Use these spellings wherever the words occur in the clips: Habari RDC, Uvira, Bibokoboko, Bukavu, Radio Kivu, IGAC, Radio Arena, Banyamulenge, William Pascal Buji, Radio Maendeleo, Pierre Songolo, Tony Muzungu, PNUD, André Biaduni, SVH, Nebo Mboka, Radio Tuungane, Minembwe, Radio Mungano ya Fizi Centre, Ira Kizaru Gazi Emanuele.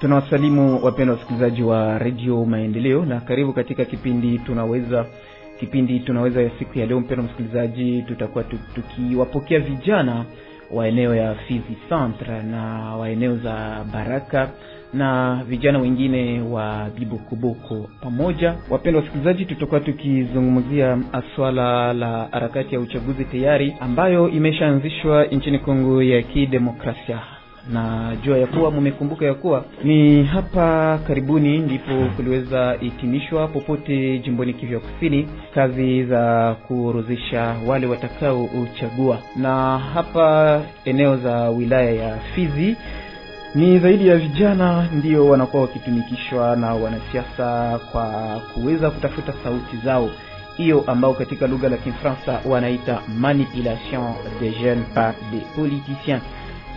Tunawasalimu wapendwa wasikilizaji wa Radio Maendeleo na karibu katika kipindi tunaweza ya siku ya leo. Mpendwa msikilizaji, tutakuwa tukiwapokea vijana wa eneo ya Fizi Centre na wa eneo za Baraka na vijana wengine wa Bibokoboko. Pamoja wapendwa wasikilizaji, tutakuwa tukizungumzia swala la harakati ya uchaguzi tayari ambayo imeshaanzishwa nchini Kongo ya Kidemokrasia. Na jua ya kuwa mmekumbuka ya kuwa ni hapa karibuni ndipo kuliweza itimishwa popote jimboni Kivu ya Kusini kazi za kuorodhesha wale watakao uchagua, na hapa eneo za wilaya ya Fizi ni zaidi ya vijana ndio wanakuwa wakitumikishwa na wanasiasa kwa kuweza kutafuta sauti zao, hiyo ambao katika lugha la Kifaransa wanaita manipulation des jeunes par des politiciens.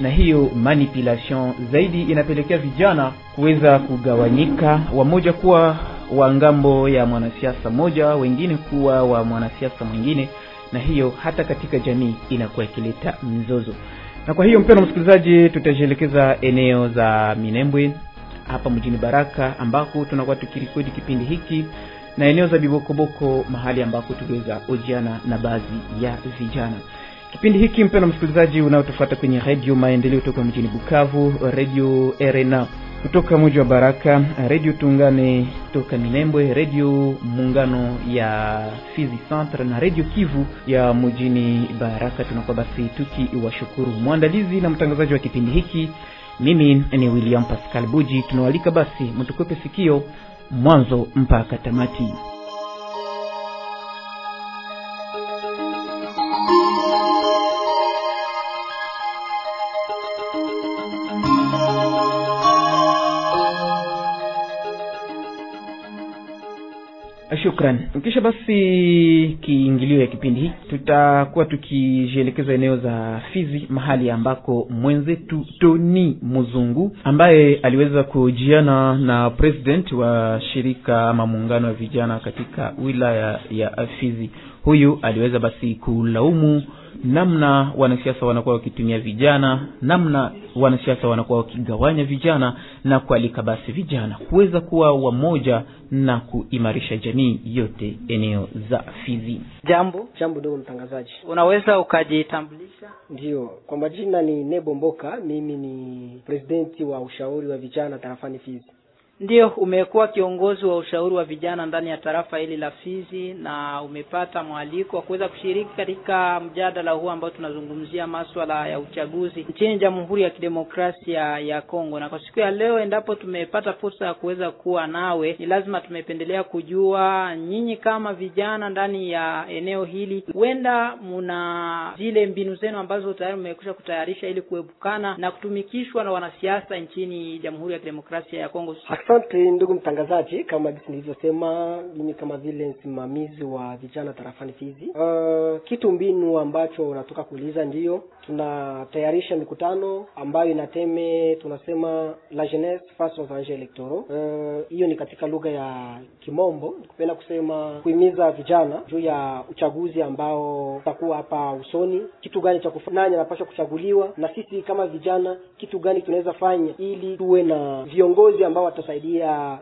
Na hiyo manipulation zaidi inapelekea vijana kuweza kugawanyika, wamoja kuwa wa ngambo ya mwanasiasa moja, wengine kuwa wa mwanasiasa mwingine, na hiyo hata katika jamii inakuwa ikileta mzozo. Na kwa hiyo mpendwa msikilizaji, tutajielekeza eneo za Minembwe hapa mjini Baraka ambako tunakuwa tukirekodi kipindi hiki, na eneo za Bibokoboko mahali ambako tuliweza ojiana na baadhi ya vijana. Kipindi hiki mpendwa msikilizaji unaotufuata kwenye Radio Maendeleo kutoka mjini Bukavu, Radio Arena kutoka mji wa Baraka, Radio Tuungane kutoka Minembwe, Radio Mungano ya Fizi Centre na Radio Kivu ya mjini Baraka, tunakuwa basi tukiwashukuru. Mwandalizi na mtangazaji wa kipindi hiki mimi ni William Pascal Buji. Tunawaalika basi mtukope sikio mwanzo mpaka tamati. Shukran. Kisha basi kiingilio ya kipindi hiki tutakuwa tukijielekeza eneo za Fizi mahali ambako mwenzetu Tony Muzungu ambaye aliweza kujiana na president wa shirika ama muungano wa vijana katika wilaya ya Fizi. Huyu aliweza basi kulaumu namna wanasiasa wanakuwa wakitumia vijana, namna wanasiasa wanakuwa wakigawanya vijana, na kualika basi vijana kuweza kuwa wamoja na kuimarisha jamii yote eneo za Fizi. Jambo dogo mtangazaji. Unaweza ukajitambulisha? Ndio. Kwa majina ni Nebo Mboka, mimi ni presidenti wa ushauri wa vijana tarafani Fizi. Ndio, umekuwa kiongozi wa ushauri wa vijana ndani ya tarafa hili la Fizi na umepata mwaliko wa kuweza kushiriki katika mjadala huu ambao tunazungumzia masuala ya uchaguzi nchini Jamhuri ya Kidemokrasia ya Kongo. Na kwa siku ya leo, endapo tumepata fursa ya kuweza kuwa nawe, ni lazima tumependelea kujua nyinyi kama vijana ndani ya eneo hili huenda mna zile mbinu zenu ambazo tayari mmekwisha kutayarisha ili kuepukana na kutumikishwa na wanasiasa nchini Jamhuri ya Kidemokrasia ya Kongo. Asante ndugu mtangazaji, kama nilivyosema mimi kama vile msimamizi wa vijana tarafani Fizi, kitu mbinu ambacho unatoka kuuliza, ndio tunatayarisha mikutano ambayo inateme tunasema la jeunesse face aux enjeux électoraux. Hiyo ni katika lugha ya Kimombo, nikipenda kusema kuhimiza vijana juu ya uchaguzi ambao utakuwa hapa usoni, kitu gani cha kufanya napaswa kuchaguliwa, na sisi kama vijana kitu gani tunaweza fanya ili tuwe na viongozi ambao kusaidia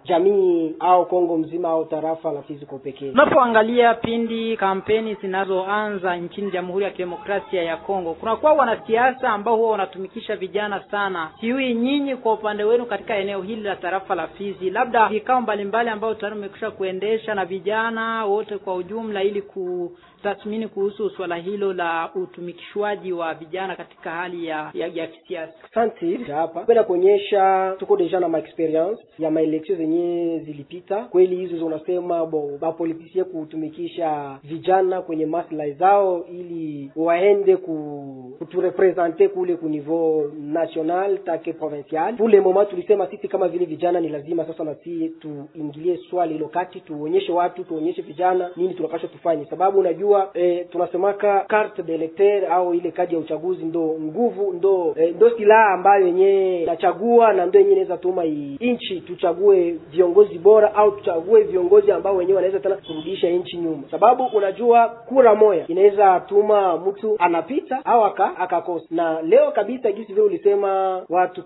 jamii au Kongo mzima au tarafa la Fizi kwa pekee. Unapoangalia pindi kampeni zinazoanza nchini Jamhuri ya Demokrasia ya Kongo, kuna kwa wanasiasa ambao huwa wanatumikisha vijana sana. Siwi nyinyi kwa upande wenu katika eneo hili la tarafa la Fizi, labda vikao mbalimbali ambao tumekwisha kuendesha na vijana wote kwa ujumla ili kutathmini kuhusu swala hilo la utumikishwaji wa vijana katika hali ya kisiasa. Asante hapa. Kwenda kuonyesha tuko deja na my experience ya maelekezo zenye zilipita kweli hizo zonasema ba politisia kutumikisha vijana kwenye maslahi zao ili waende kuturepresente kule ku niveau national take provincial. Pour le moment tulisema sisi kama vile vijana ni lazima sasa na sisi tuingilie swali hilo kati, tuonyeshe watu, tuonyeshe vijana nini tunapaswa tufanye, sababu unajua tunasemaka carte d'électeur au ile kadi ya uchaguzi ndo nguvu, ndo silaha ambayo yenyewe nachagua na ndo yenyewe inaweza tuma inchi tuchague viongozi bora au tuchague viongozi ambao wenyewe wanaweza tena kurudisha inchi nyuma, sababu unajua kura moja inaweza tuma mtu anapita au akakosa. Na leo kabisa jinsi vile ulisema watu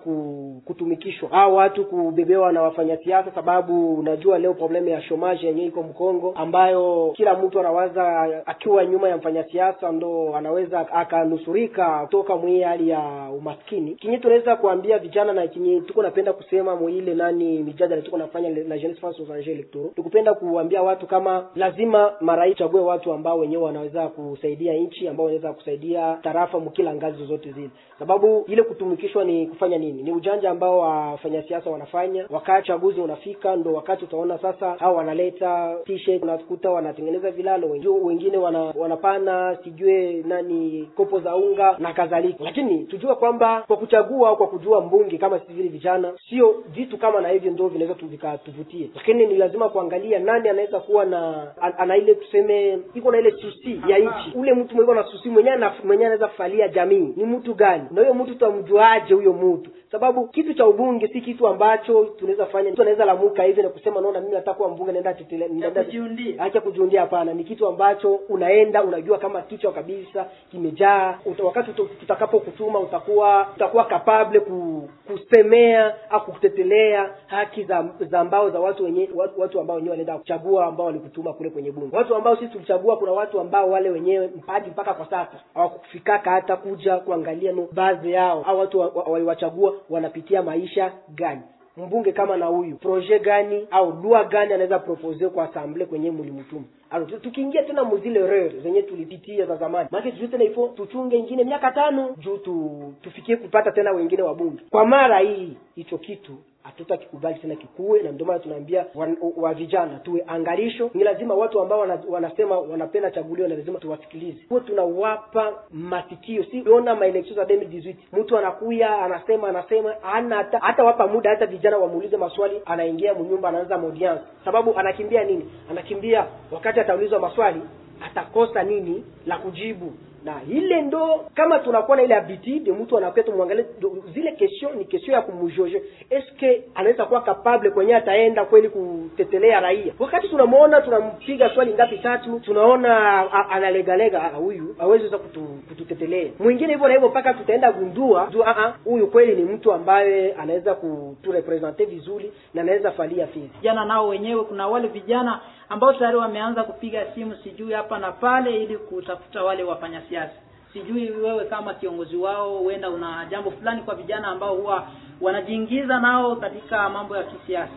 kutumikishwa au watu kubebewa na wafanyasiasa, sababu unajua leo problemu ya chômage yenyewe iko Mkongo ambayo kila mtu anawaza akiwa nyuma ya mfanyasiasa ndo anaweza akanusurika kutoka mwe hali ya umaskini. Kinyi tunaweza kuambia vijana na kinyi tuko napenda kusema mwile nani mijadala tuko nafanya la jeunesse France aux enjeux électoraux, tukupenda kuambia watu kama lazima marais chague watu ambao wenyewe wanaweza kusaidia nchi, ambao wanaweza kusaidia tarafa mkila ngazi zote zile, sababu ile kutumikishwa ni kufanya nini, ni ujanja ambao wafanyasiasa wanafanya. Wakati chaguzi unafika ndo wakati utaona sasa hao wanaleta t-shirt, unakuta wanatengeneza vilalo, wengine wanapana sijue nani kopo za unga na kadhalika. Lakini tujua kwamba kwa kuchagua au kwa kujua mbunge kama sisi vile vijana sio vitu kama na hivyo ndio vinaweza tuvutie, lakini ni lazima kuangalia nani anaweza kuwa na ana ile tuseme iko na ile susi ya nchi. Ule mtu mwenye na susi mwenye anaweza kufalia jamii ni mtu gani, na huyo mtu tutamjuaje huyo mtu? Sababu kitu cha ubunge si kitu ambacho tunaweza fanya, mtu anaweza lamuka hivi na kusema naona mimi nataka kuwa mbunge naenda tetele naenda kujiundia. Acha kujiundia, hapana. Ni kitu ambacho unaenda unajua kama kichwa kabisa kimejaa, wakati tutakapokutuma utakuwa capable kusemea au kutetelea haki za mbao za watu wenyewe, watu ambao wenyewe walienda kuchagua, ambao walikutuma kule kwenye bunge. Watu ambao sisi tulichagua, kuna watu ambao wale wenyewe mpaka kwa sasa hawakufika hata kuja kuangalia no baadhi yao au watu waliwachagua wanapitia maisha gani. Mbunge kama na huyu projet gani au lua gani anaweza proposer kwa assemblée kwenye mlimutuma. Alors tukiingia tena muzile erreur zenye tulipitia za zamani, maana sisi tena ifo tuchunge nyingine miaka 5 juu tufikie kupata tena wengine wa bunge. Kwa mara hii hicho kitu hatutakikubali tena kikuwe, na ndio maana tunaambia wa vijana tuwe angalisho. Ni lazima watu ambao wanasema wanapenda chaguliwa na lazima tuwasikilize. Kwa tunawapa masikio. Si unaona maelekezo ya 2018 mtu anakuya anasema hata wapa muda hata vijana wamuulize maswali, anaingia mnyumba anaanza audience, sababu anakimbia nini? Anakimbia wakati ataulizwa maswali atakosa nini la kujibu. Na ile ndo kama tunakuwa na ile habitude mtu anakuwa tumwangalie zile question ni question ya kumjoje, est-ce que anaweza kuwa capable kwenye ataenda kweli kutetelea raia? Wakati tunamuona tunampiga swali ngapi tatu, tunaona analegalega, huyu hawezi kututetelea. Mwingine hivyo na hivyo mpaka tutaenda gundua huyu kweli ni mtu ambaye anaweza kuturepresenter vizuri na anaweza falia fizi. Jana nao wenyewe kuna wale vijana ambao tayari wameanza kupiga simu sijui hapa na pale ili kutafuta wale wafanya siasa. Sijui wewe kama kiongozi wao uenda una jambo fulani kwa vijana ambao huwa wanajiingiza nao katika mambo ya kisiasa.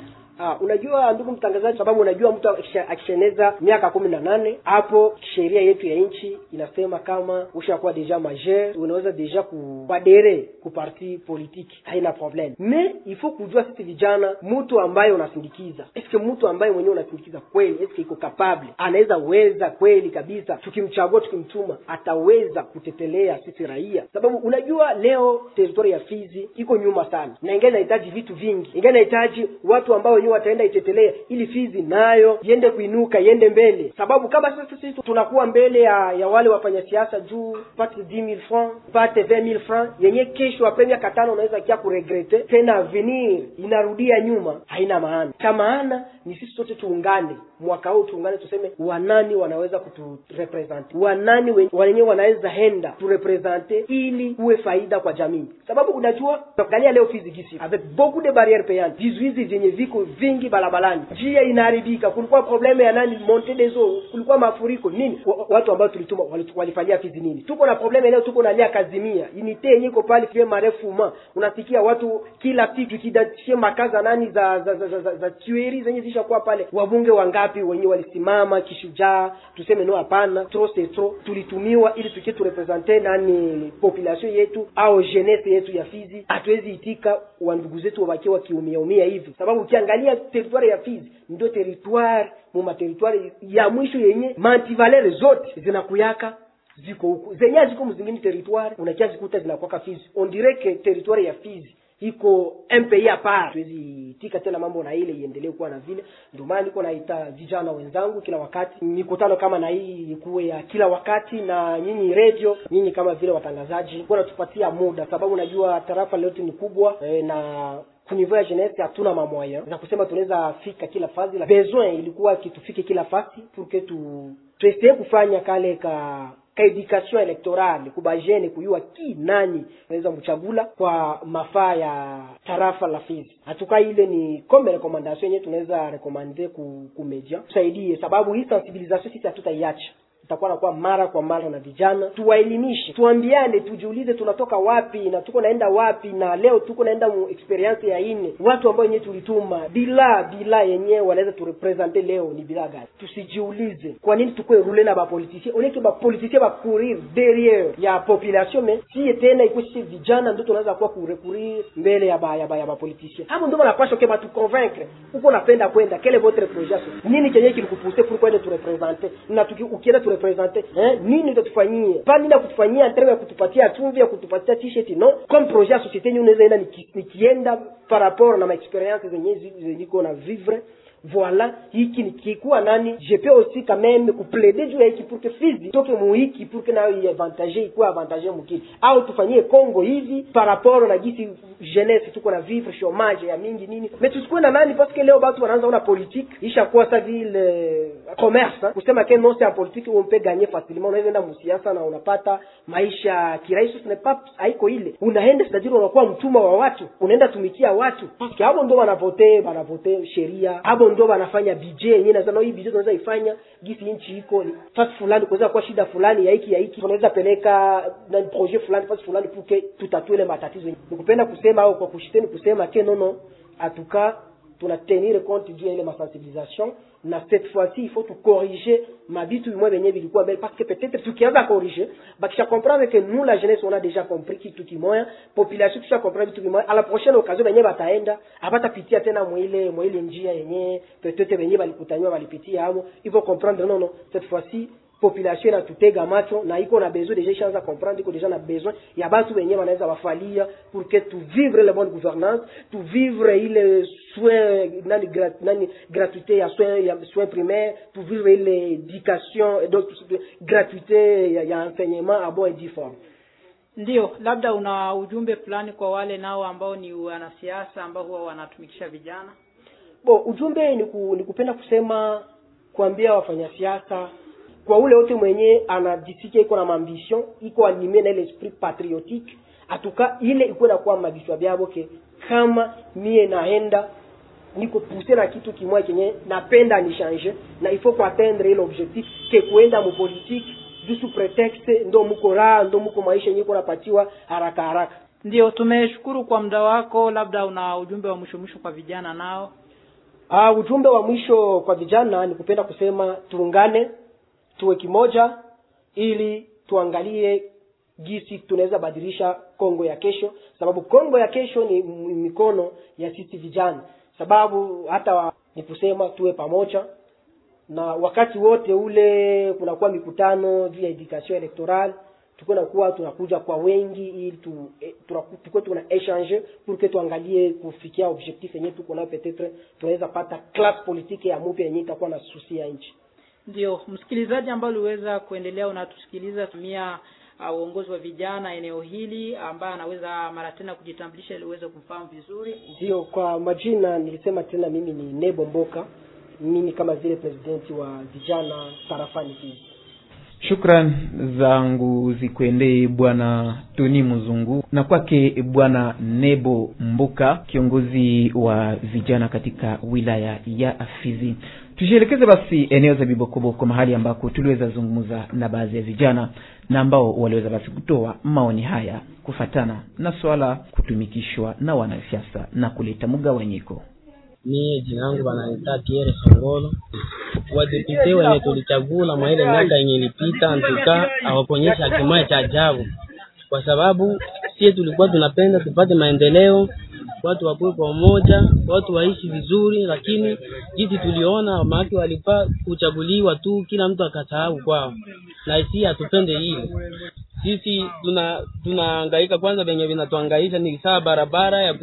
Unajua ndugu mtangazaji, sababu unajua mtu akisheneza miaka 18 hapo sheria yetu ya nchi inasema kama ushakuwa deja majeur unaweza deja kuadere ku parti politique, haina problem. Mais il faut kujua sisi vijana mtu ambaye unasindikiza, est-ce que mtu ambaye mwenyewe unasindikiza kweli est-ce que iko capable, anaweza kweli kabisa tukimchagua tukimtuma ataweza kutetelea sisi raia? Sababu unajua leo territory ya Fizi iko nyuma sana na ingine inahitaji vitu vingi, ingine inahitaji watu ambao wataenda itetelea ili Fizi nayo yende kuinuka yende mbele, sababu kama sisi tunakuwa mbele ya wale wafanyasiasa juu pate 10,000 francs pate 20,000 francs yenye kesho apeni ya katano unaweza kia kuregrete tena, avenir inarudia nyuma, haina maana. Kama maana ni sisi sote tuungane mwaka huu, tuungane tuseme wanani wanaweza kuturepresente, wanani wenyewe wanaweza henda turepresente ili uwe faida kwa jamii. Sababu unajua tunaangalia leo Fizi gisi avec beaucoup de barrières payantes, vizuizi zenye viko vingi balabalani, njia inaharibika, kulikuwa probleme ya nani, monte dezo, kulikuwa mafuriko nini, watu ambao tulituma walifanyia Fizi nini. Tuko na probleme leo, tuko na lia Kazimia inite nyiko pali kile marefu ma unasikia watu kila kitu kidachie makaza nani za tueri zenye zishakuwa pale. Wabunge wangapi wenyewe walisimama kishujaa tuseme no hapana, trop c'est trop, tulitumiwa ili tukie tu representer nani population yetu au jeunesse yetu ya Fizi. Hatuwezi itika wandugu zetu wabakiwa kiumiaumia hivi, sababu ukiangalia territoire ya Fizi ndio territoire mwa territoire ya mwisho yenye mantivalere zote zinakuyaka ziko huko zenye ziko mzingine territoire unakiasi kuta zinakuwa Fizi. On dirait que territoire ya Fizi iko MPI à part. Tuwezi tika tena mambo na ile iendelee kuwa na vile. Ndio maana niko naita vijana wenzangu kila wakati, mikutano kama na hii ikuwe ya kila wakati, na nyinyi radio, nyinyi kama vile watangazaji bora tupatia muda, sababu najua tarafa letu ni kubwa na kunivyo ya jeunesse hatuna mamoya na kusema tunaweza fika kila fazi. La besoin ilikuwa kitufike kila fazi pour que tuweze kufanya kale ka education electorale kubajene kuyua ki nani anaweza mchagula kwa mafaa ya tarafa la Fizi. Hatuka ile ni comme recommandation yenyewe tunaweza recommander ku media tusaidie, sababu hii sensibilisation sisi hatutaiacha, tutakuwa na kwa mara na vijana tuwaelimishe, tuambiane, tujiulize tunatoka wapi na tuko naenda wapi, na leo tuko naenda mu experience ya ine watu ambao wenyewe tulituma bila yenyewe wanaweza tu representer leo ni bila gani. Tusijiulize kwa nini tuko rule na ba politiciens, on est que ba politiciens ba courir derrière ya population, mais si etena iko si vijana ndio tunaweza kuwa kurecourir mbele ya ba politiciens. Hapo ndio wanapaswa kema tu convaincre uko napenda kwenda quel est votre projet, nini chenye kilikupousser pour kwenda tu representer na tukienda représenter nini utatufanyia pa nini kutufanyia entrega ya kutupatia chumvi ya kutupatia t-shirt no comme projet société ni unaweza ina nikienda par rapport na ma expérience zenye niko na vivre. Voilà, hiki ni kikuwa nani, je peux aussi quand même plaider juu ya hiki pour que Fizi toke mu hiki pour que nayo avantage ikuwa avantage mkini au tufanyie Kongo hivi par rapport na gisi jeunesse tuko na vivre chômage ya mingi nini. Mais tusikuwe na nani parce que leo watu wanaanza una politique isha kwa sa ville commerce kusema que non c'est en politique on peut gagner facilement, unaweza enda msiasa na unapata maisha kiraisu. Ce n'est pas haiko ile unaenda sadiro unakuwa mtumwa wa watu, unaenda tumikia watu parce que hapo ndio wanavote sheria, hapo ndio wanafanya BJ yenyewe na zana hii BJ tunaweza ifanya gisi nchi iko fast fulani kuweza kwa shida fulani ya hiki tunaweza peleka na projet fulani fast fulani pour que tutatue ile matatizo. Nikupenda kusema au kwa kushiteni kusema que non atuka tunatenir compte juu ile sensibilisation, na cette fois-ci il faut tout corriger mabitu moi benye bilikuwa belle parce que peut-être tukianza corriger bakisha comprendre que nous la jeunesse on a déjà compris kitu kimoya, population kisha comprendre kitu kimoya, à la prochaine occasion benye bataenda abatapitia tena mwile njia yenye peut-être benye balikutanywa balipitia hapo. Il faut comprendre non cette fois-ci population na tutega macho na iko na besoin déjà chance à comprendre iko déjà na besoin ya batu wenyewe wanaweza wafalia pour que tu vivre la bonne gouvernance, tu vivre ile soin nani gratuité ya soin primaire, tu vivre ile éducation et donc gratuité ya enseignement à bon et difforme. Ndio labda una ujumbe fulani kwa wale nao ambao ni wanasiasa ambao huwa wanatumikisha vijana? Ujumbe ni kupenda kusema kuambia wafanyasiasa kwa ule wote mwenye anajisikia iko na ambition, iko animé na ile esprit patriotique, atuka ile iko na kwa mabishwa byabo ke kama mie naenda niko pousser na kitu kimwa kenye napenda ni changer, na il faut atteindre ile objectif ke kuenda mu politique du sous prétexte ndo muko maisha nyiko napatiwa haraka. Ndio tumeshukuru kwa muda wako, labda una ujumbe wa mwisho kwa vijana nao? Ujumbe wa mwisho kwa vijana ni kupenda kusema tuungane, tuwe kimoja ili tuangalie gisi tunaweza badilisha Kongo ya kesho, sababu Kongo ya kesho ni mikono ya sisi vijana. Sababu hata nikusema tuwe pamoja, na wakati wote ule kunakuwa mikutano via education electorale tunakuja kwa wengi ili tuna échanger pour que tuangalie kufikia objectif yenyewe tuko nayo, peut-être tunaweza pata class politique ya mpya yenyewe itakuwa na susi ya nchi. Ndio msikilizaji ambao uweza kuendelea unatusikiliza, tumia uongozi wa vijana eneo hili ambaye anaweza mara tena kujitambulisha ili uweze kumfahamu vizuri. Ndio kwa majina nilisema tena mimi ni Nebo Mboka, mimi kama vile presidenti wa vijana tarafani Fizi. Shukran zangu zikwendee bwana Tony Muzungu. na kwake bwana Nebo Mboka, kiongozi wa vijana katika wilaya ya Fizi. Tujielekeze basi eneo za Bibokoboko, mahali ambako tuliweza zungumza na baadhi ya vijana na ambao waliweza basi kutoa maoni haya kufatana na swala kutumikishwa na wanasiasa na kuleta mgawanyiko. Mie jina langu bananiita Pierre Songolo. Wadepite wenye tulichagula maile miaka yenye ilipita antika hawaponyesha kimya cha ajabu, kwa sababu sisi tulikuwa tunapenda tupate maendeleo, watu wapo pamoja, watu waishi vizuri, lakini jiti tuliona maaki walipa kuchaguliwa tu kila mtu akasahau kwao. Na sisi hatupende hili. Sisi tunahangaika kwanza, benye vinatuhangaisha ni saa barabara ya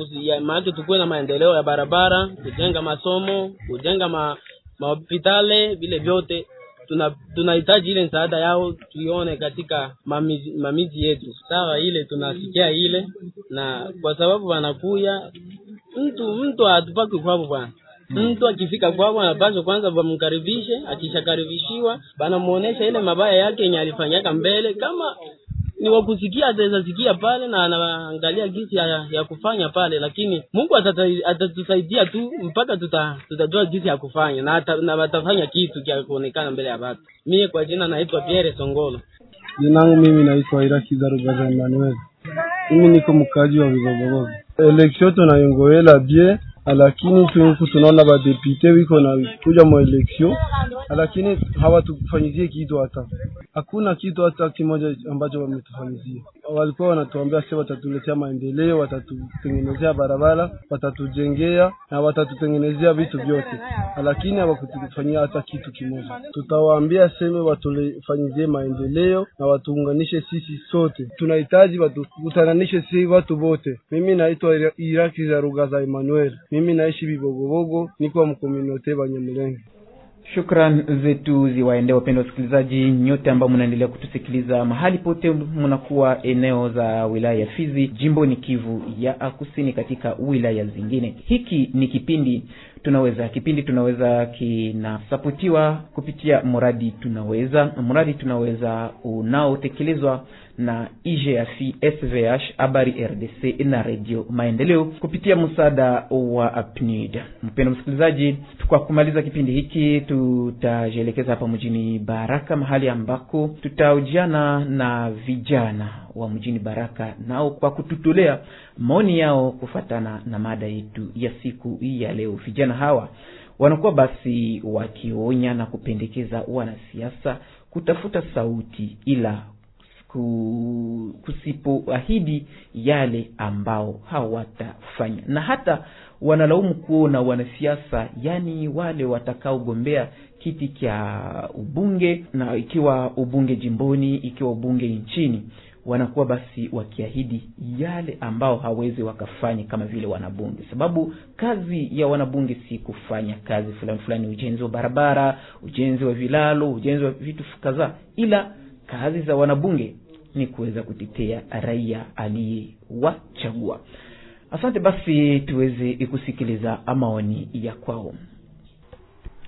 macho, tukue na maendeleo ya barabara, kujenga masomo, kujenga hospitali, vile vyote tunahitaji ile msaada yao tuione katika mamizi yetu. Sawa ile tunasikia ile, na kwa sababu wanakuya mtu atupaki kwao bwana. Mtu akifika kwao anapaswa kwanza wamkaribishe, akishakaribishiwa banamuonesha ile mabaya yake yenye alifanyaka mbele, kama ni wakusikia ataweza sikia pale na anaangalia jinsi ya kufanya pale, lakini Mungu atatusaidia tu mpaka tutajua jinsi ya kufanya na watafanya kitu kia kuonekana mbele ya watu. Mie kwa jina naitwa Pierre Songolo. Jinangu mimi naitwa Ira Kizaru Gazi Emanuele. Mimi niko mkaji wa Bibokoboko. Election tunayoongoela bie, lakini huku tunaona ba député wiko na kuja mo election, lakini hawatufanyizie kitu hata. Hakuna kitu hata kimoja ambacho wametufanyizia. Walikuwa wanatuambia sasa watatuletea maendeleo, watatutengenezea barabara, watatujengea na watatutengenezea vitu vyote, lakini hawakutufanyia hata kitu kimoja. Tutawaambia sema watufanyizie maendeleo na watuunganishe sisi sote. Tunahitaji watukutanishe sisi watu wote. Mimi naitwa Ira Kizaru Gazi Emanuele. Mimi naishi Bibokoboko, niko mkomunote Banyamulenge. Shukran zetu ziwaende wapendwa wasikilizaji nyote ambao mnaendelea kutusikiliza mahali pote mnakuwa eneo za wilaya ya Fizi, jimbo ni Kivu ya Kusini katika wilaya zingine. Hiki ni kipindi tunaweza kinasapotiwa kupitia mradi tunaweza unaotekelezwa na IGAC, SVH, Habari RDC na Radio Maendeleo kupitia msaada wa PNUD. Mpendwa msikilizaji, kwa kumaliza kipindi hiki tutajielekeza hapa mjini Baraka, mahali ambako tutaujana na vijana wa mjini Baraka nao kwa kututolea maoni yao kufatana na mada yetu ya siku hii ya leo. Vijana hawa wanakuwa basi wakionya na kupendekeza wanasiasa kutafuta sauti, ila kusipoahidi yale ambao hawatafanya, na hata wanalaumu kuona wanasiasa yani wale watakao gombea kiti kia ubunge, na ikiwa ubunge jimboni, ikiwa ubunge nchini, wanakuwa basi wakiahidi yale ambao hawezi wakafanya kama vile wanabunge, sababu kazi ya wanabunge si kufanya kazi fulani, ujenzi wa barabara, ujenzi wa vilalo, ujenzi wa vitu kadhaa, ila kazi za wanabunge ni kuweza kutetea raia aliyewachagua. Asante basi tuweze kusikiliza maoni ya kwao.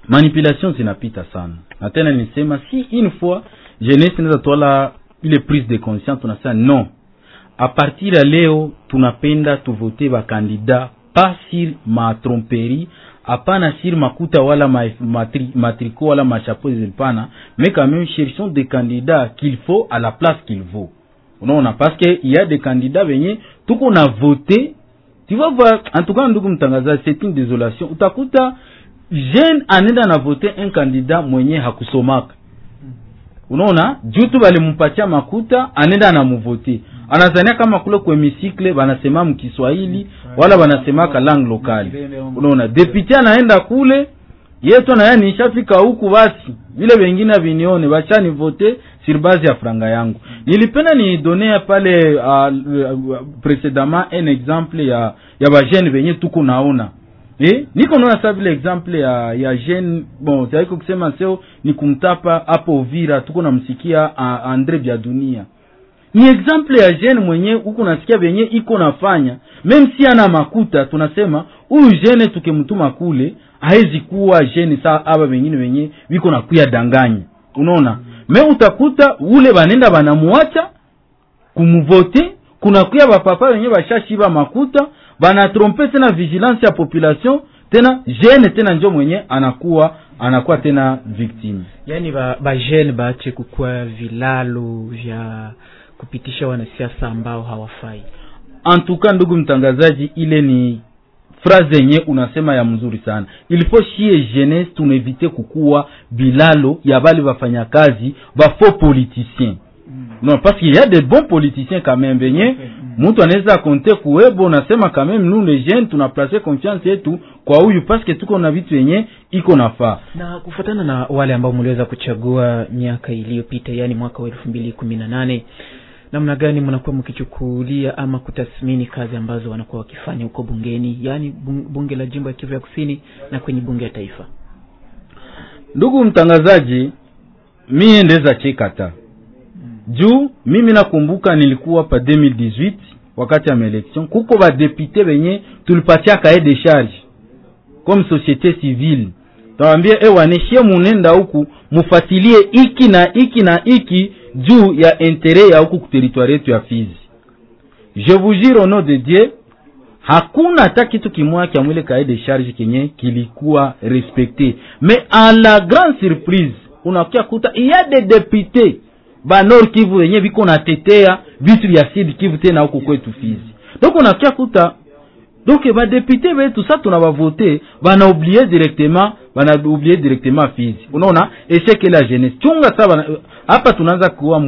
Manipulations zinapita sana. Na tena nisema si une fois jeunesse inaweza tola ile prise de conscience, tunasema non. A partir ya leo tunapenda tuvote ba candidat pas sur ma tromperie, apana sur makuta wala matriko wala machapeau zilipana, mais quand même cherchons des candidats qu'il faut à la place qu'il vaut. On a parce que il y a des candidats venus tout qu'on a voté. Tu vas voir, en tout cas ndugu mtangazaji, c'est une désolation. Utakuta jeune anenda na voter un candidat mwenye hakusomaka. Unaona jutu bale mpatia makuta anenda na mvote. Anazania kama kule kwa misikle banasema mkiswahili wala banasema ka langue locale. Unaona deputy anaenda kule yetu na yani ishafika huku, basi vile wengine vinione wacha ni vote sur base ya franga yangu. Nilipenda ni donner pale précédemment un exemple ya ba jeune venye tuko naona. Niko naona sababu ile example ya jeune bon taiko kusema sio ni kumtapa hapo Uvira, tuko namsikia André Biaduni. Ni example ya jeune mwenye huko nasikia venye iko nafanya, même si ana makuta tunasema huyu jeune tukimtuma kule haizi kuwa jeune saa aba wengine wenye wiko na kuya danganya. Unaona? Utakuta ule banenda banamuacha kumvote kuna kuya bapapa wenye bashashiba makuta, banatrompe tena vigilance ya population, tena jeune tena njo mwenye anakuwa tena victime. Yani ba jeune baache kukua vilalo vya kupitisha wanasiasa ambao hawafai. Antuka ndugu mtangazaji, ile ni phrase nye unasema ya mzuri sana. Ilifo shie jeunesse tunevite kukua bilalo ya bali wafanya kazi wafo politicien. Non, parce qu'il y a des bons politiciens quand même, benye. Mtu aneza konte kuwebo, unasema quand même, nous les jeunes, tunaplace confiance yetu kwa huyu, parce que tuko na vitu yenye, iko nafaa. Na kufatana na wale ambao muliweza kuchagua miaka iliyopita, yani mwaka wa 2018, namna gani mnakuwa mkichukulia ama kutathmini kazi ambazo wanakuwa wakifanya huko bungeni, yani bunge la jimbo ya Kivu ya Kusini na kwenye bunge ya taifa? Ndugu mtangazaji, mie ndeza chekata. Juu, mimi nakumbuka nilikuwa pa 2018, wakati ya election, kuko ba député benye, tulipatia kae de charge, comme société civile. Tawambia, waneshie munenda huku, mufatilie iki na iki na iki, juu ya intérêt ya huku kuteritoire yetu ya Fizi. Je vous jure au nom de Dieu, hakuna ta kitu kimwa kia mwile kae de charge kenye, kilikuwa respecté. Mais à la grande surprise, unakia kuta, il y a des députés, Banor Kivu yenye biko na tetea vitu ya Sidi Kivu tena huko kwetu Fizi. Donc on a kia kuta, donc ba député wetu sa tuna ba voter, bana oublier directement Fizi. Unaona eseke la jeunesse. Chunga saba hapa tunaanza kuwa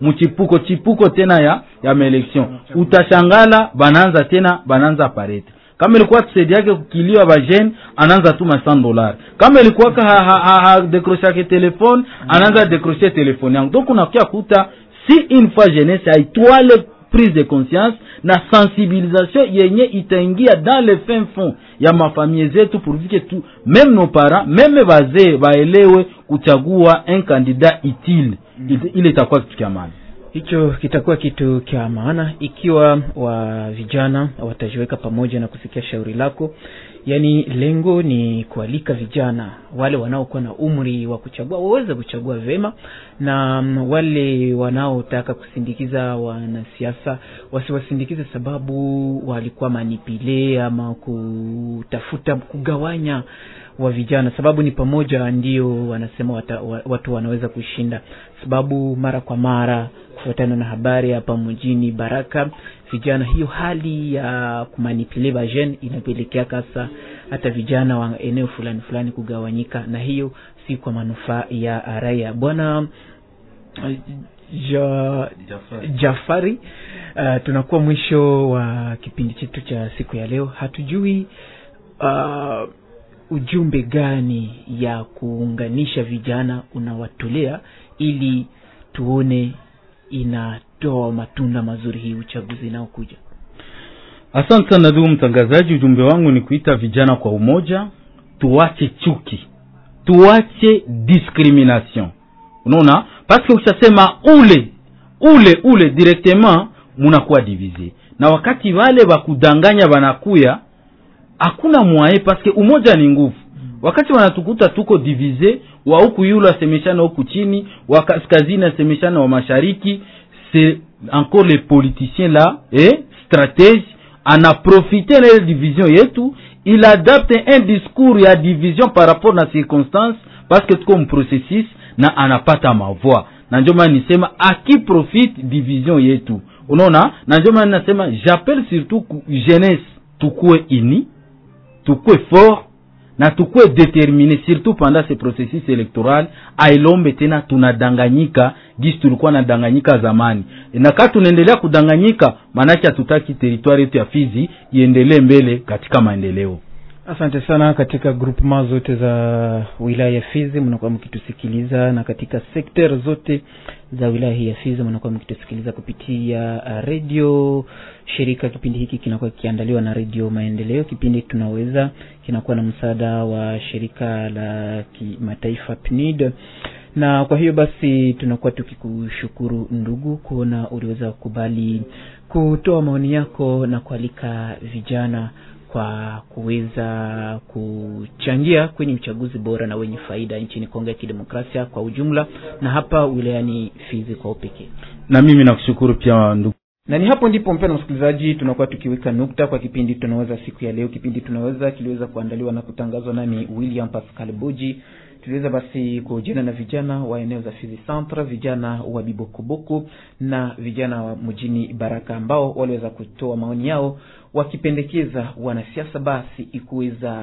mchipuko tena ya election. Utashangala bananza parete. Kama ilikuwa tusedi yake kukiliwa ba jen, ananza tuma $100. Kama ilikuwa dekrosha ke telefon, ananza dekrosha telefon yangu. Donc unakia kuta, si une fois jeunesse haitwale prise de conscience, na sensibilisation yenye itaingia dans le fin fond ya mafamie zetu pour vike tu, même nos parents, même bazee, baelewe kuchagua un candidat utile. Ile itakuwa kitu kia mani. Hicho kitakuwa kitu kia maana ikiwa wa vijana watajiweka pamoja na kusikia shauri lako. Yani lengo ni kualika vijana wale wanaokuwa na umri wa kuchagua waweze kuchagua vema, na wale wanaotaka kusindikiza wanasiasa wasiwasindikize sababu walikuwa manipile ama kutafuta kugawanya wa vijana, sababu ni pamoja ndio wanasema watu wanaweza kushinda. Sababu mara kwa mara kufuatana na habari hapa mjini Baraka, vijana hiyo hali ya kumanipulate vijana inapelekea kasa hata vijana wa eneo fulani kugawanyika, na hiyo si kwa manufaa ya raia. Bwana Jafari, tunakuwa mwisho wa kipindi chetu cha siku ya leo. Hatujui ujumbe gani ya kuunganisha vijana unawatolea ili tuone inatoa matunda mazuri hii uchaguzi na ukuja. Asante sana ndugu mtangazaji, ujumbe wangu ni kuita vijana kwa umoja, tuache chuki, tuache discrimination. Unaona? Parce que ukishasema ule directement mnakuwa divisé. Na wakati wale bakudanganya wanakuya, hakuna mwae, paske umoja ni nguvu. Wakati wanatukuta tuko divize, wa huku yula semeshana huku chini, wa kaskazini semeshana wa mashariki, c'est encore les politiciens là, stratège, ana profite na ile division yetu, il adapte un discours ya division par rapport na circonstance, paske tuko mprocessus, na anapata mavoa. Na njoma nisema, aki profite division yetu. Unaona? Na njoma nisema, j'appelle surtout jeunesse, tukue ini, tukue fort, na tukue déterminé, surtout pendant ce processus électoral, ailombe tena tunadanganyika, gisi tulikuwa nadanganyika zamani. Na kama tunaendelea kudanganyika, manake hatutaki territoire yetu ya Fizi iendelee mbele katika maendeleo. Asante sana katika groupement zote za wilaya ya Fizi mnakuwa mkitusikiliza, na katika sekta zote za wilaya ya Fizi mnakuwa mkitusikiliza kupitia radio shirika. Kipindi hiki kinakuwa kiandaliwa na Radio Maendeleo. Kipindi tunaweza kinakuwa na msaada wa shirika la kimataifa PNUD. Na kwa hiyo basi tunakuwa tukikushukuru ndugu kuona uliweza kukubali kutoa maoni yako na kualika vijana kwa kuweza kuchangia kwenye uchaguzi bora na wenye faida nchini Kongo ya Kidemokrasia kwa ujumla, na hapa wilayani Fizi kwa upekee. Na mimi nakushukuru pia ndugu. Na ni hapo ndipo mpendwa msikilizaji tunakuwa tukiweka nukta kwa kipindi Tunaweza siku ya leo. Kipindi Tunaweza kiliweza kuandaliwa na kutangazwa nami William Pascal Buji. Tuliweza basi kujiana na vijana wa eneo za Fizi Centre, vijana wa Bibokoboko na vijana wa mjini Baraka ambao waliweza kutoa maoni yao wakipendekeza wanasiasa basi ikuweza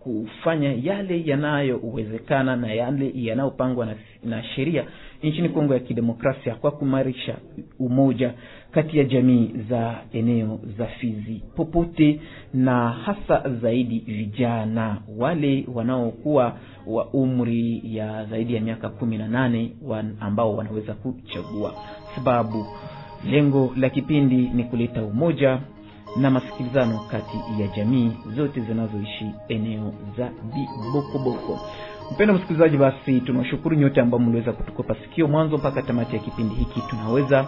kufanya yale yanayowezekana na yale yanayopangwa na sheria nchini Kongo ya Kidemokrasia kwa kumarisha umoja kati ya jamii za eneo za Fizi popote, na hasa zaidi vijana wale wanaokuwa wa umri ya zaidi ya miaka 18 ambao wanaweza kuchagua, sababu lengo la kipindi ni kuleta umoja na masikilizano kati ya jamii zote zinazoishi eneo za Bibokoboko. Mpendwa msikilizaji, basi tunashukuru nyote ambao mliweza kutukopa sikio mwanzo mpaka tamati ya kipindi hiki Tunaweza.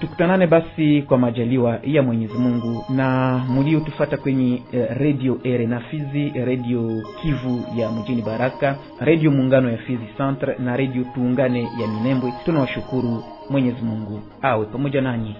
Tukutanane basi kwa majaliwa ya Mwenyezi Mungu, na mlio tufuata kwenye Radio Arena Fizi, Radio Kivu ya mjini Baraka, Radio Mungano ya Fizi Centre na Radio Tuungane ya Minembwe. Tunawashukuru. Mwenyezi Mungu awe pamoja nanyi.